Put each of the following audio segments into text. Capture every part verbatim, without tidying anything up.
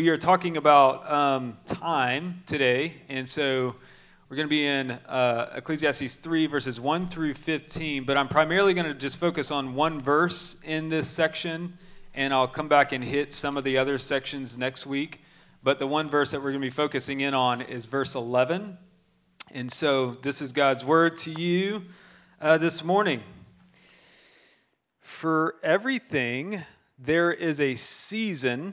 we are talking about um, time today, and so we're going to be in uh, Ecclesiastes three, verses one through fifteen, but I'm primarily going to just focus on one verse in this section, and I'll come back and hit some of the other sections next week, but the one verse that we're going to be focusing in on is verse eleven, and so this is God's word to you uh, this morning. For everything there is a season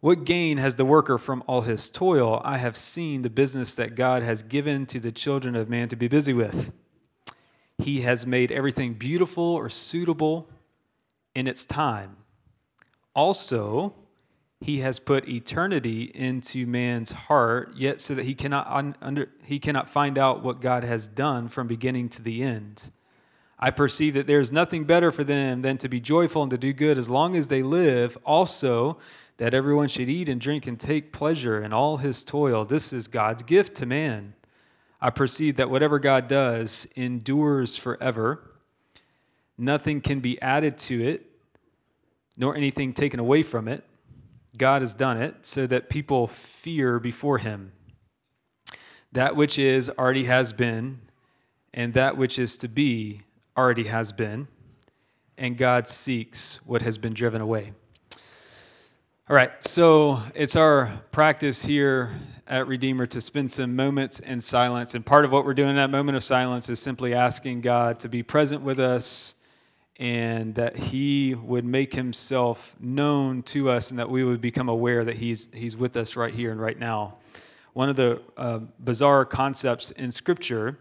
What gain has the worker from all his toil? I have seen the business that God has given to the children of man to be busy with. He has made everything beautiful or suitable in its time. Also, he has put eternity into man's heart, yet so that he cannot un- under, he cannot find out what God has done from beginning to the end. I perceive that there is nothing better for them than to be joyful and to do good as long as they live. Also, that everyone should eat and drink and take pleasure in all his toil. This is God's gift to man. I perceive that whatever God does endures forever. Nothing can be added to it, nor anything taken away from it. God has done it so that people fear before him. That which is already has been, and that which is to be already has been, and God seeks what has been driven away. All right, so it's our practice here at Redeemer to spend some moments in silence, and part of what we're doing in that moment of silence is simply asking God to be present with us and that he would make himself known to us and that we would become aware that he's he's with us right here and right now. One of the uh, bizarre concepts in Scripture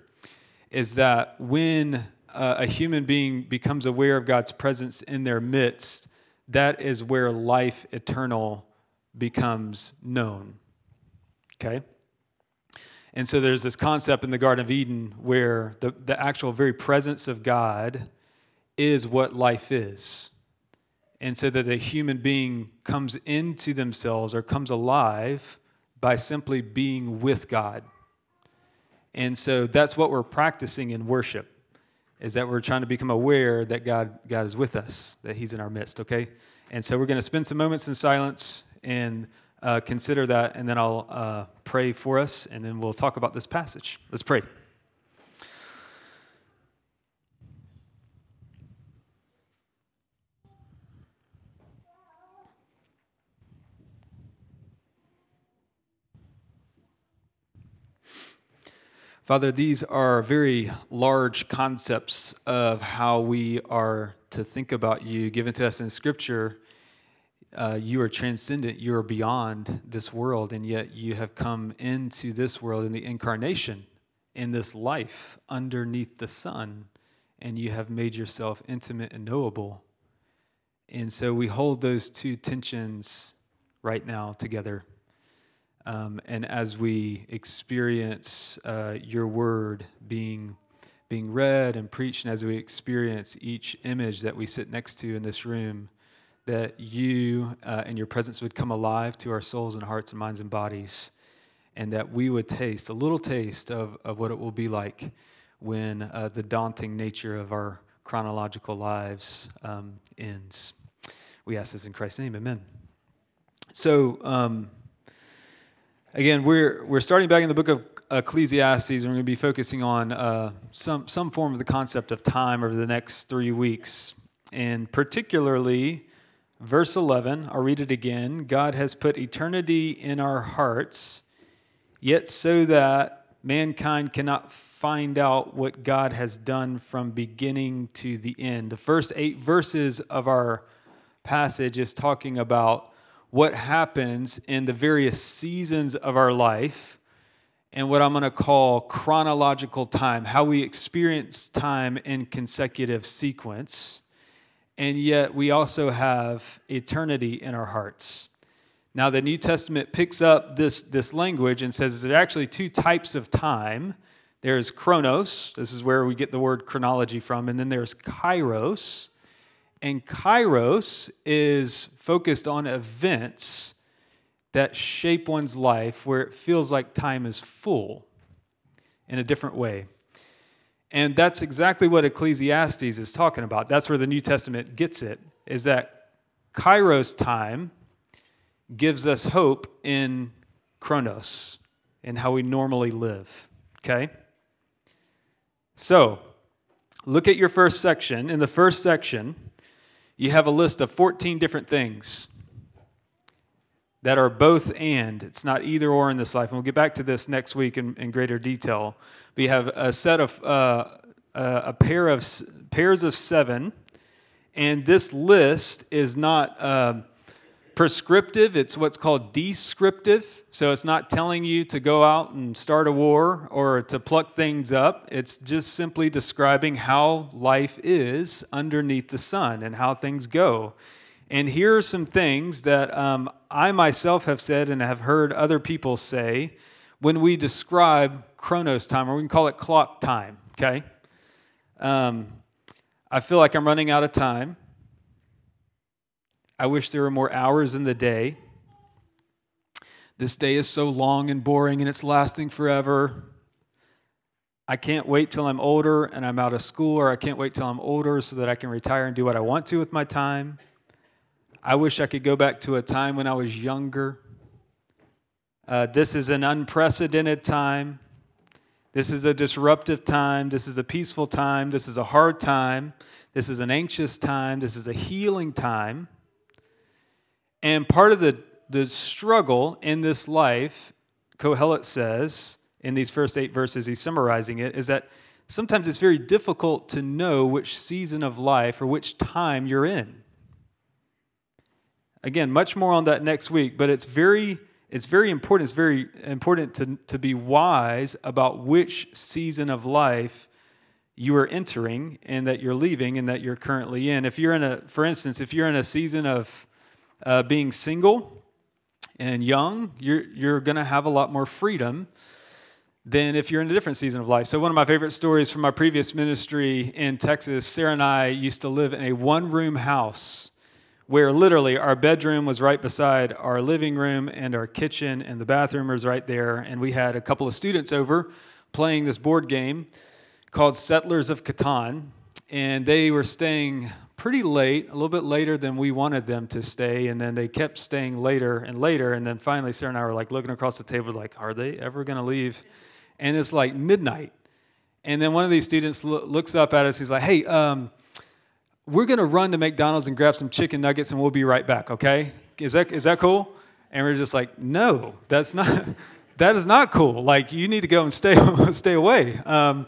is that when uh, a human being becomes aware of God's presence in their midst, that is where life eternal becomes known, okay? And so there's this concept in the Garden of Eden where the, the actual very presence of God is what life is. And so that a human being comes into themselves or comes alive by simply being with God. And so that's what we're practicing in worship, is that we're trying to become aware that God, God is with us, that he's in our midst, okay? And so we're going to spend some moments in silence and uh, consider that, and then I'll uh, pray for us, and then we'll talk about this passage. Let's pray. Father, these are very large concepts of how we are to think about you given to us in Scripture. Uh, you are transcendent. You are beyond this world, and yet you have come into this world in the incarnation, in this life underneath the sun, and you have made yourself intimate and knowable. And so we hold those two tensions right now together. Um, and as we experience uh, your word being being read and preached, and as we experience each image that we sit next to in this room, that you uh, and your presence would come alive to our souls and hearts and minds and bodies, and that we would taste a little taste of, of what it will be like when uh, the daunting nature of our chronological lives um, ends. We ask this in Christ's name, amen. So, um, Again, we're we're starting back in the book of Ecclesiastes, and we're going to be focusing on uh, some some form of the concept of time over the next three weeks, and particularly verse eleven. I'll read it again. God has put eternity in our hearts, yet so that mankind cannot find out what God has done from beginning to the end. The first eight verses of our passage is talking about what happens in the various seasons of our life and what I'm going to call chronological time, how we experience time in consecutive sequence, and yet we also have eternity in our hearts. Now, the New Testament picks up this, this language and says there are actually two types of time. There's chronos, this is where we get the word chronology from, and then there's kairos. And kairos is focused on events that shape one's life where it feels like time is full in a different way. And that's exactly what Ecclesiastes is talking about. That's where the New Testament gets it, is that kairos time gives us hope in chronos, in how we normally live, okay? So, look at your first section. In the first section, you have a list of fourteen different things that are both and. It's not either or in this life. And we'll get back to this next week in, in greater detail. We have a set of, uh, a pair of pairs of seven. And this list is not uh, prescriptive. It's what's called descriptive. So it's not telling you to go out and start a war or to pluck things up. It's just simply describing how life is underneath the sun and how things go. And here are some things that um, I myself have said and have heard other people say when we describe chronos time, or we can call it clock time, okay? Um, I feel like I'm running out of time. I wish there were more hours in the day. This day is so long and boring and it's lasting forever. I can't wait till I'm older and I'm out of school, or I can't wait till I'm older so that I can retire and do what I want to with my time. I wish I could go back to a time when I was younger. Uh, this is an unprecedented time. This is a disruptive time. This is a peaceful time. This is a hard time. This is an anxious time. This is a healing time. And part of the, the struggle in this life, Kohelet says, in these first eight verses, he's summarizing it, is that sometimes it's very difficult to know which season of life or which time you're in. Again, much more on that next week, but it's very, it's very important. It's very important to, to be wise about which season of life you are entering and that you're leaving and that you're currently in. If you're in a, for instance, if you're in a season of uh, being single and young, you're you're going to have a lot more freedom than if you're in a different season of life. So one of my favorite stories from my previous ministry in Texas, Sarah and I used to live in a one-room house, where literally our bedroom was right beside our living room and our kitchen, and the bathroom was right there. And we had a couple of students over playing this board game called Settlers of Catan. And they were staying pretty late, a little bit later than we wanted them to stay. And then they kept staying later and later. And then finally, Sarah and I were like looking across the table like, are they ever going to leave? And it's like midnight. And then one of these students lo- looks up at us. He's like, hey, um, we're going to run to McDonald's and grab some chicken nuggets, and we'll be right back, okay? Is that is that cool? And we're just like, no, that's not, that is not cool. Like, you need to go and stay stay away. Um,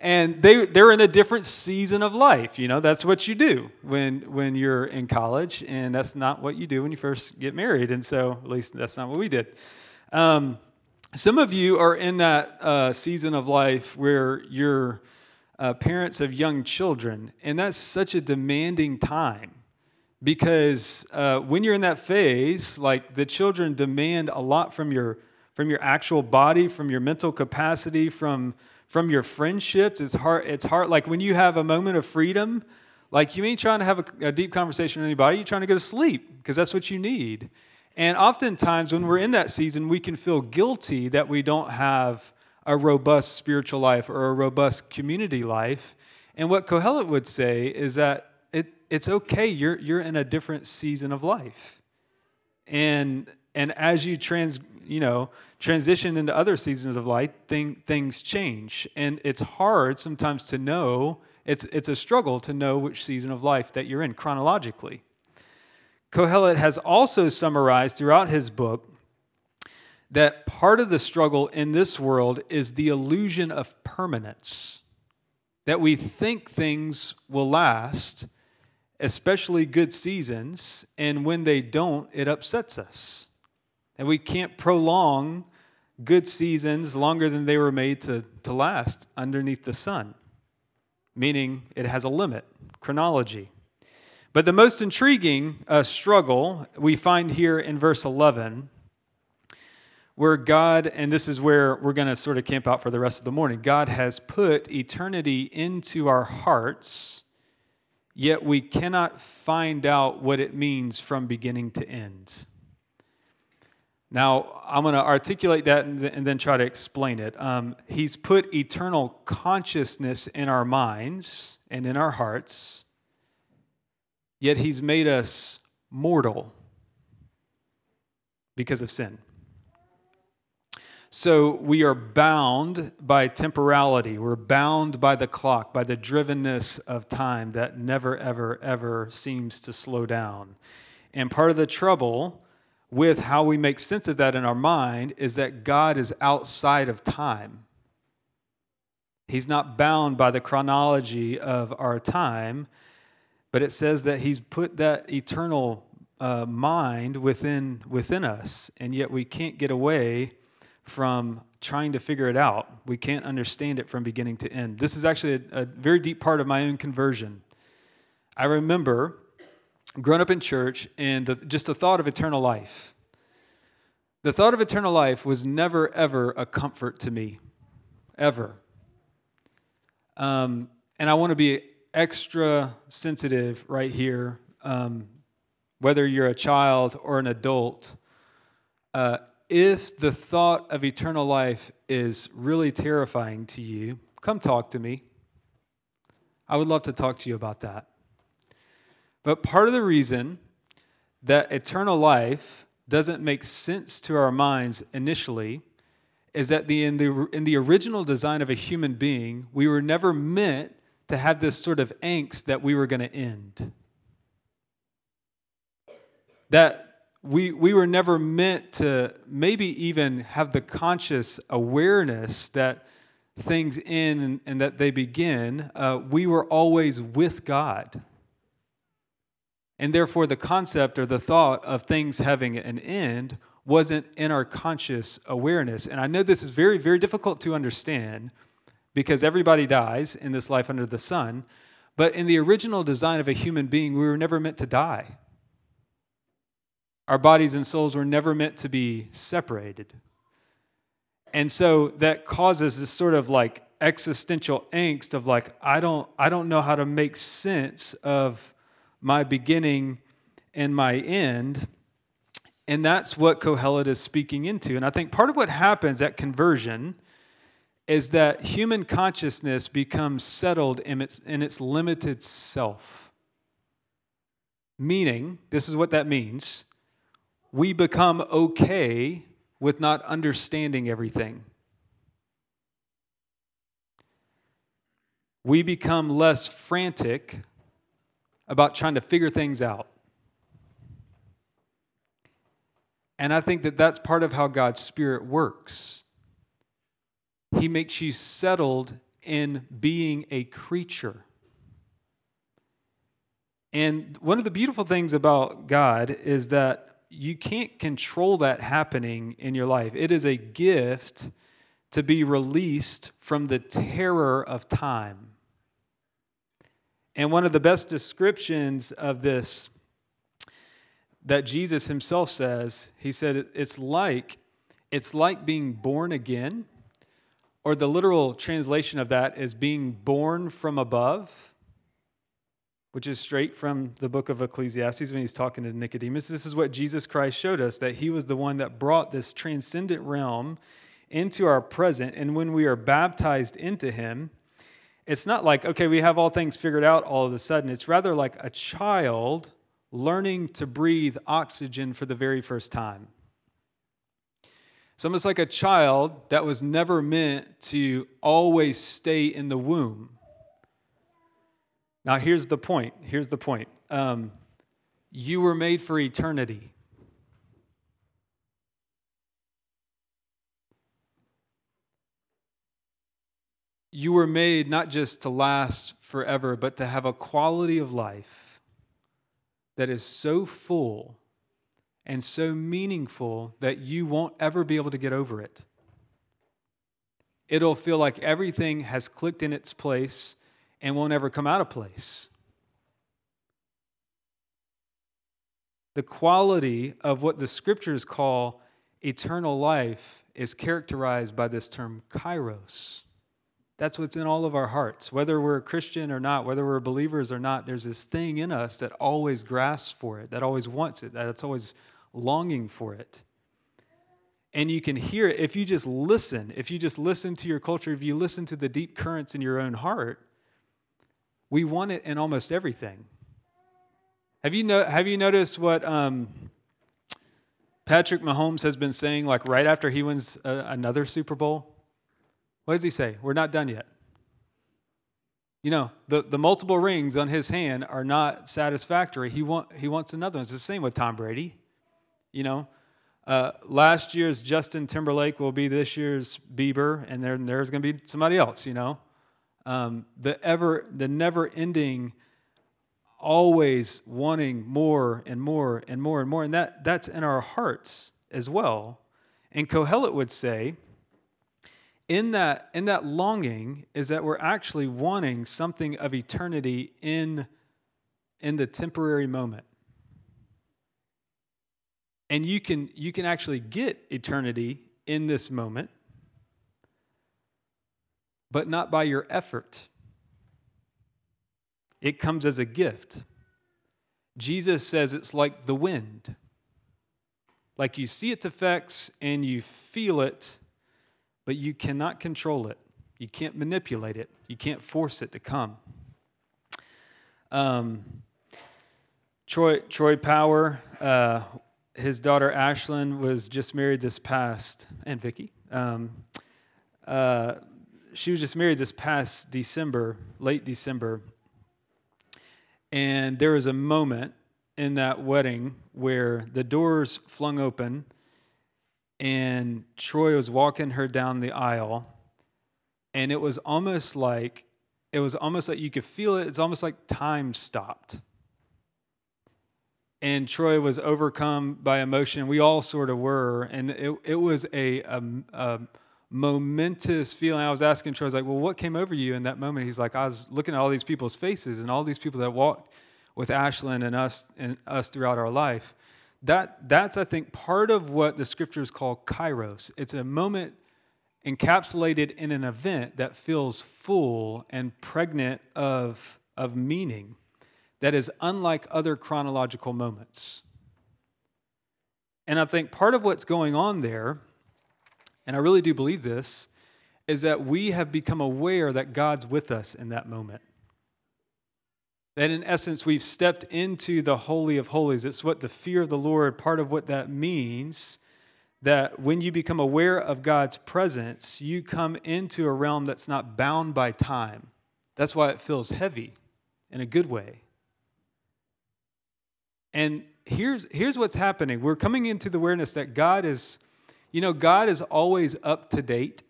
and they, they're in a different season of life, you know? That's what you do when when you're in college, and that's not what you do when you first get married. And so, at least that's not what we did. Um, some of you are in that uh, season of life where you're Uh, parents of young children, and that's such a demanding time because uh, when you're in that phase, like the children demand a lot from your from your actual body, from your mental capacity, from from your friendships. It's hard. It's hard. Like when you have a moment of freedom, like you ain't trying to have a, a deep conversation with anybody. You're trying to go to sleep because that's what you need. And oftentimes when we're in that season, we can feel guilty that we don't have a robust spiritual life or a robust community life. And what Kohelet would say is that it, it's okay, you're you're in a different season of life. And and as you trans you know transition into other seasons of life, thing, things change. And it's hard sometimes to know, it's it's a struggle to know which season of life that you're in chronologically. Kohelet has also summarized throughout his book that part of the struggle in this world is the illusion of permanence, that we think things will last, especially good seasons, and when they don't, it upsets us. And we can't prolong good seasons longer than they were made to, to last underneath the sun, meaning it has a limit, chronology. But the most intriguing uh, struggle we find here in verse eleven, where God, and this is where we're going to sort of camp out for the rest of the morning, God has put eternity into our hearts, yet we cannot find out what it means from beginning to end. Now, I'm going to articulate that and then try to explain it. Um, he's put eternal consciousness in our minds and in our hearts, yet he's made us mortal because of sin. So we are bound by temporality. We're bound by the clock, by the drivenness of time that never, ever, ever seems to slow down. And part of the trouble with how we make sense of that in our mind is that God is outside of time. He's not bound by the chronology of our time, but it says that he's put that eternal uh, mind within within us, and yet we can't get away from trying to figure it out. We can't understand it from beginning to end. This is actually a, a very deep part of my own conversion. I remember growing up in church and the, just the thought of eternal life. The thought of eternal life was never, ever a comfort to me, ever. Um, and I want to be extra sensitive right here, um, whether you're a child or an adult. Uh, If the thought of eternal life is really terrifying to you, come talk to me. I would love to talk to you about that. But part of the reason that eternal life doesn't make sense to our minds initially is that the, in, the, in the original design of a human being, we were never meant to have this sort of angst that we were going to end. That We we were never meant to maybe even have the conscious awareness that things end and, and that they begin. Uh, we were always with God. And therefore, the concept or the thought of things having an end wasn't in our conscious awareness. And I know this is very, very difficult to understand because everybody dies in this life under the sun. But in the original design of a human being, we were never meant to die. Our bodies and souls were never meant to be separated. And so that causes this sort of like existential angst of like, I don't, I don't know how to make sense of my beginning and my end. And that's what Kohelet is speaking into. And I think part of what happens at conversion is that human consciousness becomes settled in its, in its limited self. Meaning, this is what that means. We become okay with not understanding everything. We become less frantic about trying to figure things out. And I think that that's part of how God's Spirit works. He makes you settled in being a creature. And one of the beautiful things about God is that you can't control that happening in your life. It is a gift to be released from the terror of time. And one of the best descriptions of this that Jesus himself says, he said, it's like, it's like being born again, or the literal translation of that is being born from above, which is straight from the book of Ecclesiastes when he's talking to Nicodemus. This is what Jesus Christ showed us, that he was the one that brought this transcendent realm into our present. And when we are baptized into him, it's not like, okay, we have all things figured out all of a sudden. It's rather like a child learning to breathe oxygen for the very first time. It's almost like a child that was never meant to always stay in the womb. Now, here's the point. Here's the point. Um, you were made for eternity. You were made not just to last forever, but to have a quality of life that is so full and so meaningful that you won't ever be able to get over it. It'll feel like everything has clicked in its place and won't ever come out of place. The quality of what the scriptures call eternal life is characterized by this term kairos. That's what's in all of our hearts. Whether we're a Christian or not, whether we're believers or not, there's this thing in us that always grasps for it, that always wants it, that's always longing for it. And you can hear it if you just listen, if you just listen to your culture, if you listen to the deep currents in your own heart, we want it in almost everything. Have you no, have you noticed what um, Patrick Mahomes has been saying like right after he wins a, another Super Bowl? What does he say? We're not done yet. You know, the, the multiple rings on his hand are not satisfactory. He want, he wants another one. It's the same with Tom Brady. You know, uh, last year's Justin Timberlake will be this year's Bieber, and then there's going to be somebody else, you know. Um, the ever, the never-ending, always wanting more and more and more and more, and that that's in our hearts as well. And Kohelet would say, In that, in that longing is that we're actually wanting something of eternity in, in the temporary moment. And you can, you can actually get eternity in this moment, but not by your effort. It comes as a gift. Jesus says it's like the wind. Like you see its effects and you feel it, but you cannot control it. You can't manipulate it. You can't force it to come. Um, Troy Troy Power, uh, his daughter Ashlyn was just married this past, and Vicky, um, uh, she was just married this past December, late December, and there was a moment in that wedding where the doors flung open, and Troy was walking her down the aisle, and it was almost like, it was almost like you could feel it. It's almost like time stopped. And Troy was overcome by emotion. We all sort of were, and it it was a, a, a momentous feeling. I was asking Troy, I was like, well, what came over you in that moment? He's like, I was looking at all these people's faces and all these people that walked with Ashlyn and us and us throughout our life. That that's, I think, part of what the scriptures call kairos. It's a moment encapsulated in an event that feels full and pregnant of, of meaning that is unlike other chronological moments. And I think part of what's going on there, and I really do believe this, is that we have become aware that God's with us in that moment. That in essence, we've stepped into the Holy of Holies. It's what the fear of the Lord, part of what that means, that when you become aware of God's presence, you come into a realm that's not bound by time. That's why it feels heavy in a good way. And here's, here's what's happening. We're coming into the awareness that God is, you know, God is always up to date.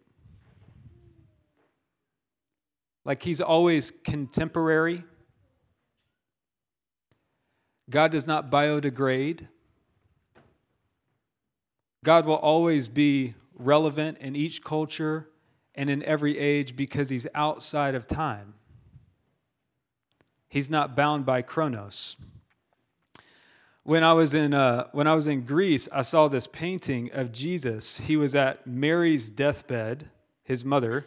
Like he's always contemporary. God does not biodegrade. God will always be relevant in each culture and in every age because he's outside of time. He's not bound by chronos. When I was in uh, when I was in Greece, I saw this painting of Jesus. He was at Mary's deathbed, his mother,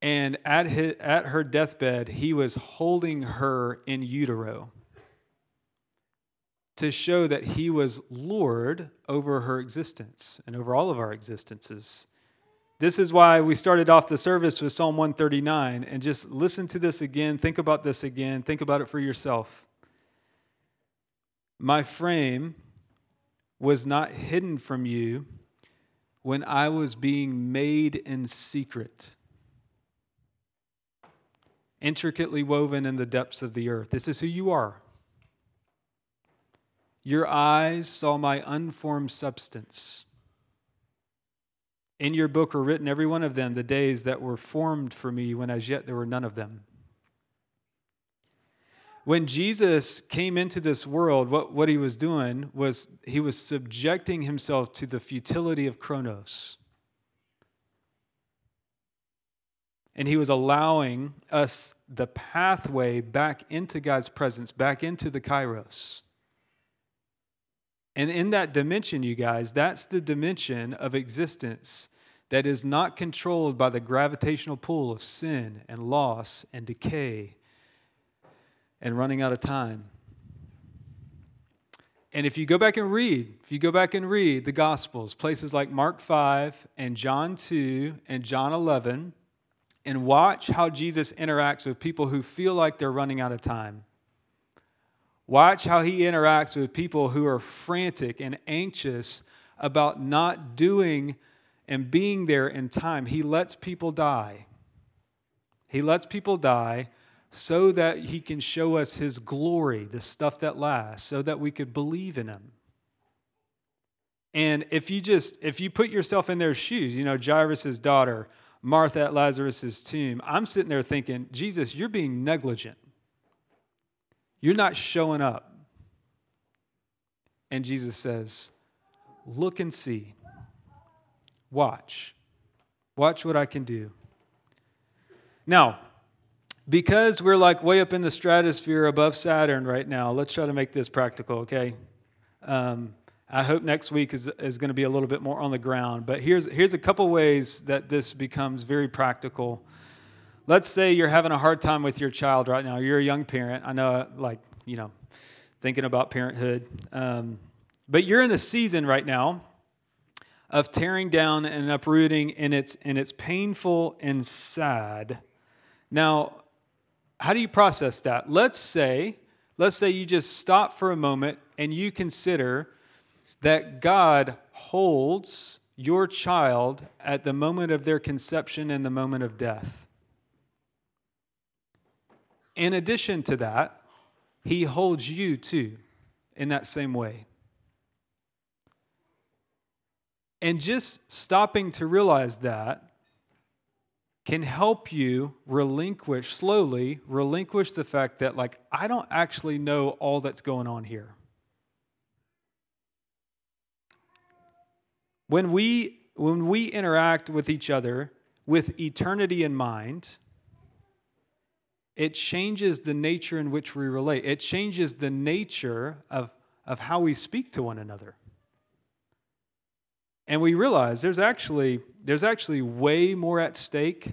and at his, at her deathbed, he was holding her in utero, to show that he was Lord over her existence and over all of our existences. This is why we started off the service with Psalm one thirty-nine, and just listen to this again, think about this again, think about it for yourself. My frame was not hidden from you when I was being made in secret, intricately woven in the depths of the earth. This is who you are. Your eyes saw my unformed substance. In your book are written, every one of them, the days that were formed for me, when as yet there were none of them. When Jesus came into this world, what, what he was doing was he was subjecting himself to the futility of Chronos. And he was allowing us the pathway back into God's presence, back into the Kairos. And in that dimension, you guys, that's the dimension of existence that is not controlled by the gravitational pull of sin and loss and decay and running out of time. And if you go back and read, if you go back and read the Gospels, places like Mark five and John two and John eleven, and watch how Jesus interacts with people who feel like they're running out of time. Watch how he interacts with people who are frantic and anxious about not doing and being there in time. He lets people die. He lets people die so that he can show us his glory, the stuff that lasts, so that we could believe in him. And if you just, if you put yourself in their shoes, you know, Jairus' daughter, Martha at Lazarus' tomb, I'm sitting there thinking, Jesus, you're being negligent. You're not showing up. And Jesus says, look and see. Watch. Watch what I can do. Now, because we're like way up in the stratosphere above Saturn right now, let's try to make this practical, okay? Um, I hope next week is, is going to be a little bit more on the ground. But here's, here's a couple ways that this becomes very practical. Let's say you're having a hard time with your child right now. You're a young parent. I know, like, you know, thinking about parenthood. Um, but you're in a season right now of tearing down and uprooting, and it's, and it's painful and sad. Now, how do you process that? Let's say, let's say you just stop for a moment and you consider that God holds your child at the moment of their conception and the moment of death. In addition to that, he holds you too in that same way. And just stopping to realize that can help you relinquish, slowly relinquish the fact that, like, I don't actually know all that's going on here. When we, when we interact with each other with eternity in mind, it changes the nature in which we relate. It changes the nature of, of how we speak to one another. And we realize there's actually, there's actually way more at stake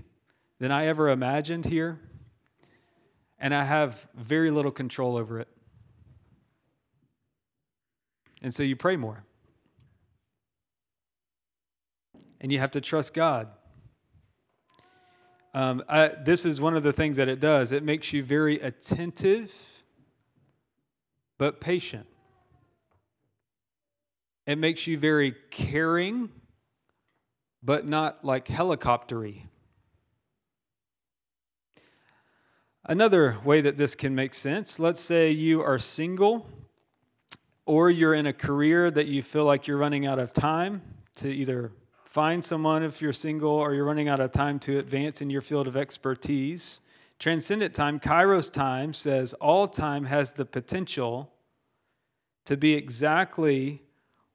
than I ever imagined here, and I have very little control over it. And so you pray more. And you have to trust God. Um, I, this is one of the things that it does. It makes you very attentive, but patient. It makes you very caring, but not like helicoptery. Another way that this can make sense, let's say you are single, or you're in a career that you feel like you're running out of time to either find someone if you're single, or you're running out of time to advance in your field of expertise. Transcendent time, Kairos time, says all time has the potential to be exactly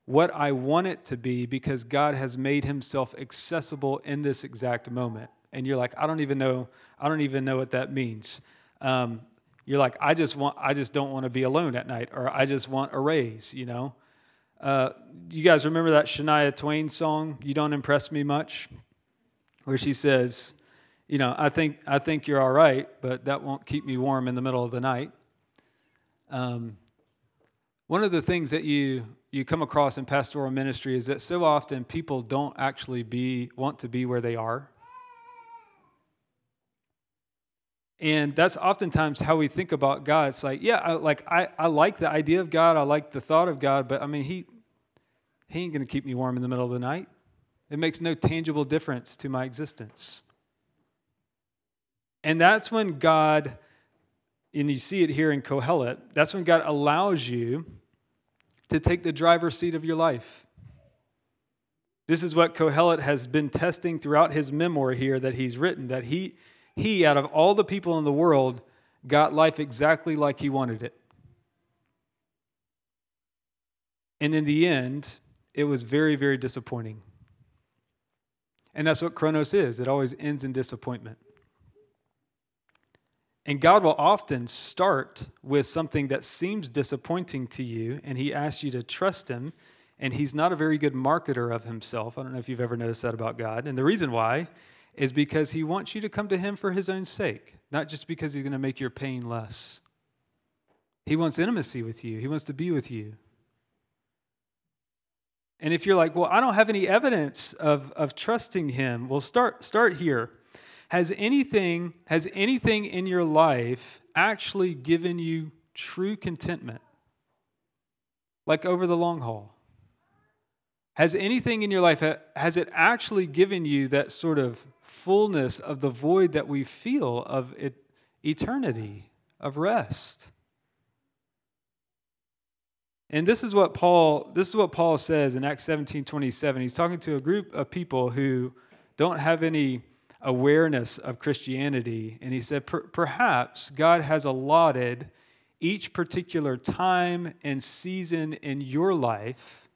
what I want it to be because God has made himself accessible in this exact moment. And you're like, I don't even know, I don't even know what that means. Um, you're like, I just want, I just don't want to be alone at night, or I just want a raise, you know? Uh, you guys remember that Shania Twain song, You Don't Impress Me Much, where she says, you know, I think I think you're all right, but that won't keep me warm in the middle of the night. Um, one of the things that you, you come across in pastoral ministry is that so often people don't actually be want to be where they are. And that's oftentimes how we think about God. It's like, yeah, I, like I, I like the idea of God. I like the thought of God. But, I mean, he, he ain't going to keep me warm in the middle of the night. It makes no tangible difference to my existence. And that's when God, and you see it here in Kohelet, that's when God allows you to take the driver's seat of your life. This is what Kohelet has been testing throughout his memoir here that he's written, that he, he, out of all the people in the world, got life exactly like he wanted it. And in the end, it was very, very disappointing. And that's what Chronos is. It always ends in disappointment. And God will often start with something that seems disappointing to you, and he asks you to trust him, and he's not a very good marketer of himself. I don't know if you've ever noticed that about God. And the reason why is because he wants you to come to him for his own sake, not just because he's going to make your pain less. He wants intimacy with you. He wants to be with you. And if you're like, well, I don't have any evidence of, of trusting him, well, start start here. Has anything, has anything in your life actually given you true contentment? Like over the long haul? Has anything in your life, has it actually given you that sort of fullness of the void that we feel of it, eternity, of rest? And this is what Paul, this is what Paul says in Acts seventeen twenty-seven. He's talking to a group of people who don't have any awareness of Christianity. And he said, per- perhaps God has allotted each particular time and season in your life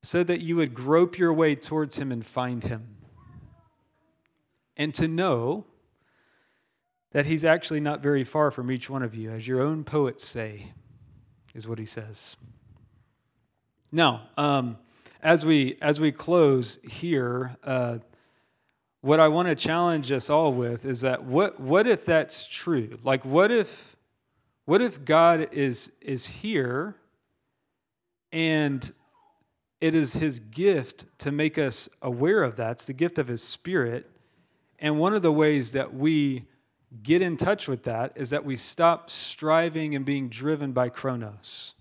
so that you would grope your way towards him and find him. And to know that he's actually not very far from each one of you, as your own poets say, is what he says. Now, um, as we as we close here, uh, what I want to challenge us all with is that what what if that's true? Like, what if what if God is is here, and it is his gift to make us aware of that. It's the gift of his Spirit, and one of the ways that we get in touch with that is that we stop striving and being driven by Chronos.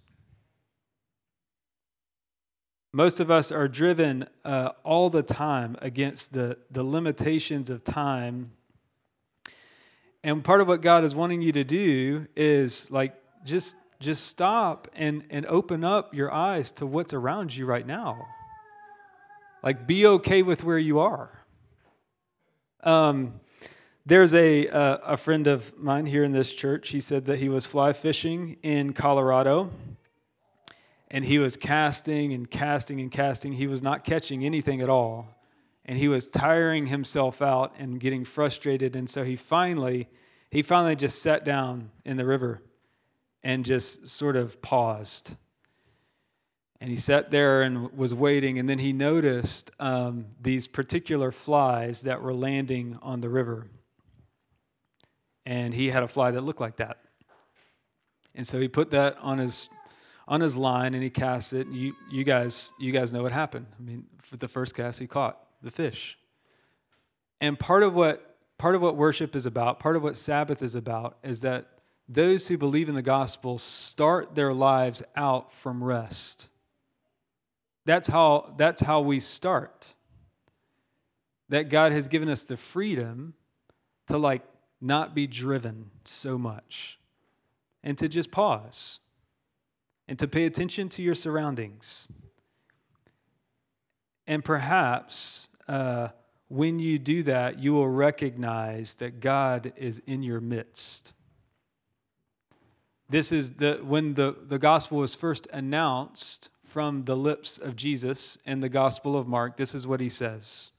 Most of us are driven uh, all the time against the, the limitations of time. And part of what God is wanting you to do is like just just stop and, and open up your eyes to what's around you right now. Like, be okay with where you are. Um There's a uh, a friend of mine here in this church. He said that he was fly fishing in Colorado, and he was casting and casting and casting. He was not catching anything at all, and he was tiring himself out and getting frustrated. And so he finally, he finally just sat down in the river and just sort of paused. And he sat there and was waiting, and then he noticed um, these particular flies that were landing on the river. And he had a fly that looked like that. And so he put that on his on his line, and he cast it. And you you guys you guys know what happened. I mean, for the first cast, he caught the fish. And part of what part of what worship is about, part of what Sabbath is about, is that those who believe in the gospel start their lives out from rest. That's how that's how we start. That God has given us the freedom to like not be driven so much, and to just pause, and to pay attention to your surroundings. And perhaps uh, when you do that, you will recognize that God is in your midst. This is the when the, the gospel was first announced from the lips of Jesus in the Gospel of Mark, this is what he says.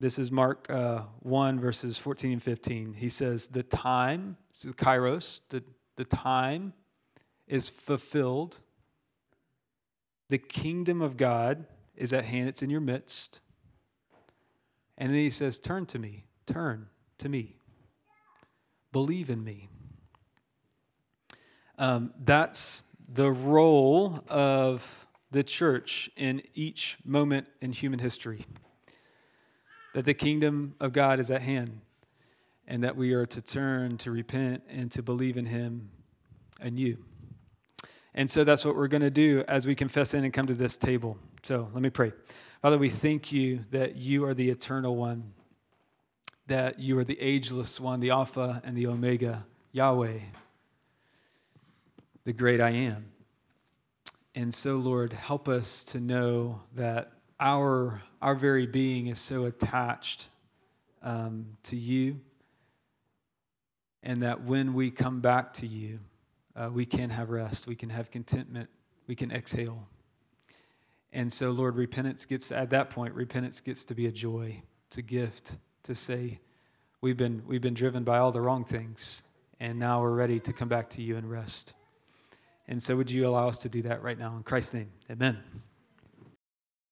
This is Mark uh, one, verses fourteen and fifteen. He says, the time, this is kairos, the, the time is fulfilled. The kingdom of God is at hand. It's in your midst. And then he says, turn to me. Turn to me. Believe in me. Um, that's the role of the church in each moment in human history. That the kingdom of God is at hand, and that we are to turn, to repent, and to believe in him anew. And so that's what we're going to do as we confess in and come to this table. So let me pray. Father, we thank you that you are the eternal one, that you are the ageless one, the Alpha and the Omega, Yahweh, the great I am. And so, Lord, help us to know that our our very being is so attached um, to you, and that when we come back to you, uh, we can have rest, we can have contentment, we can exhale. And so, Lord, repentance gets, at that point, repentance gets to be a joy, it's a gift to say, we've been, we've been driven by all the wrong things, and now we're ready to come back to you and rest. And so would you allow us to do that right now in Christ's name? Amen.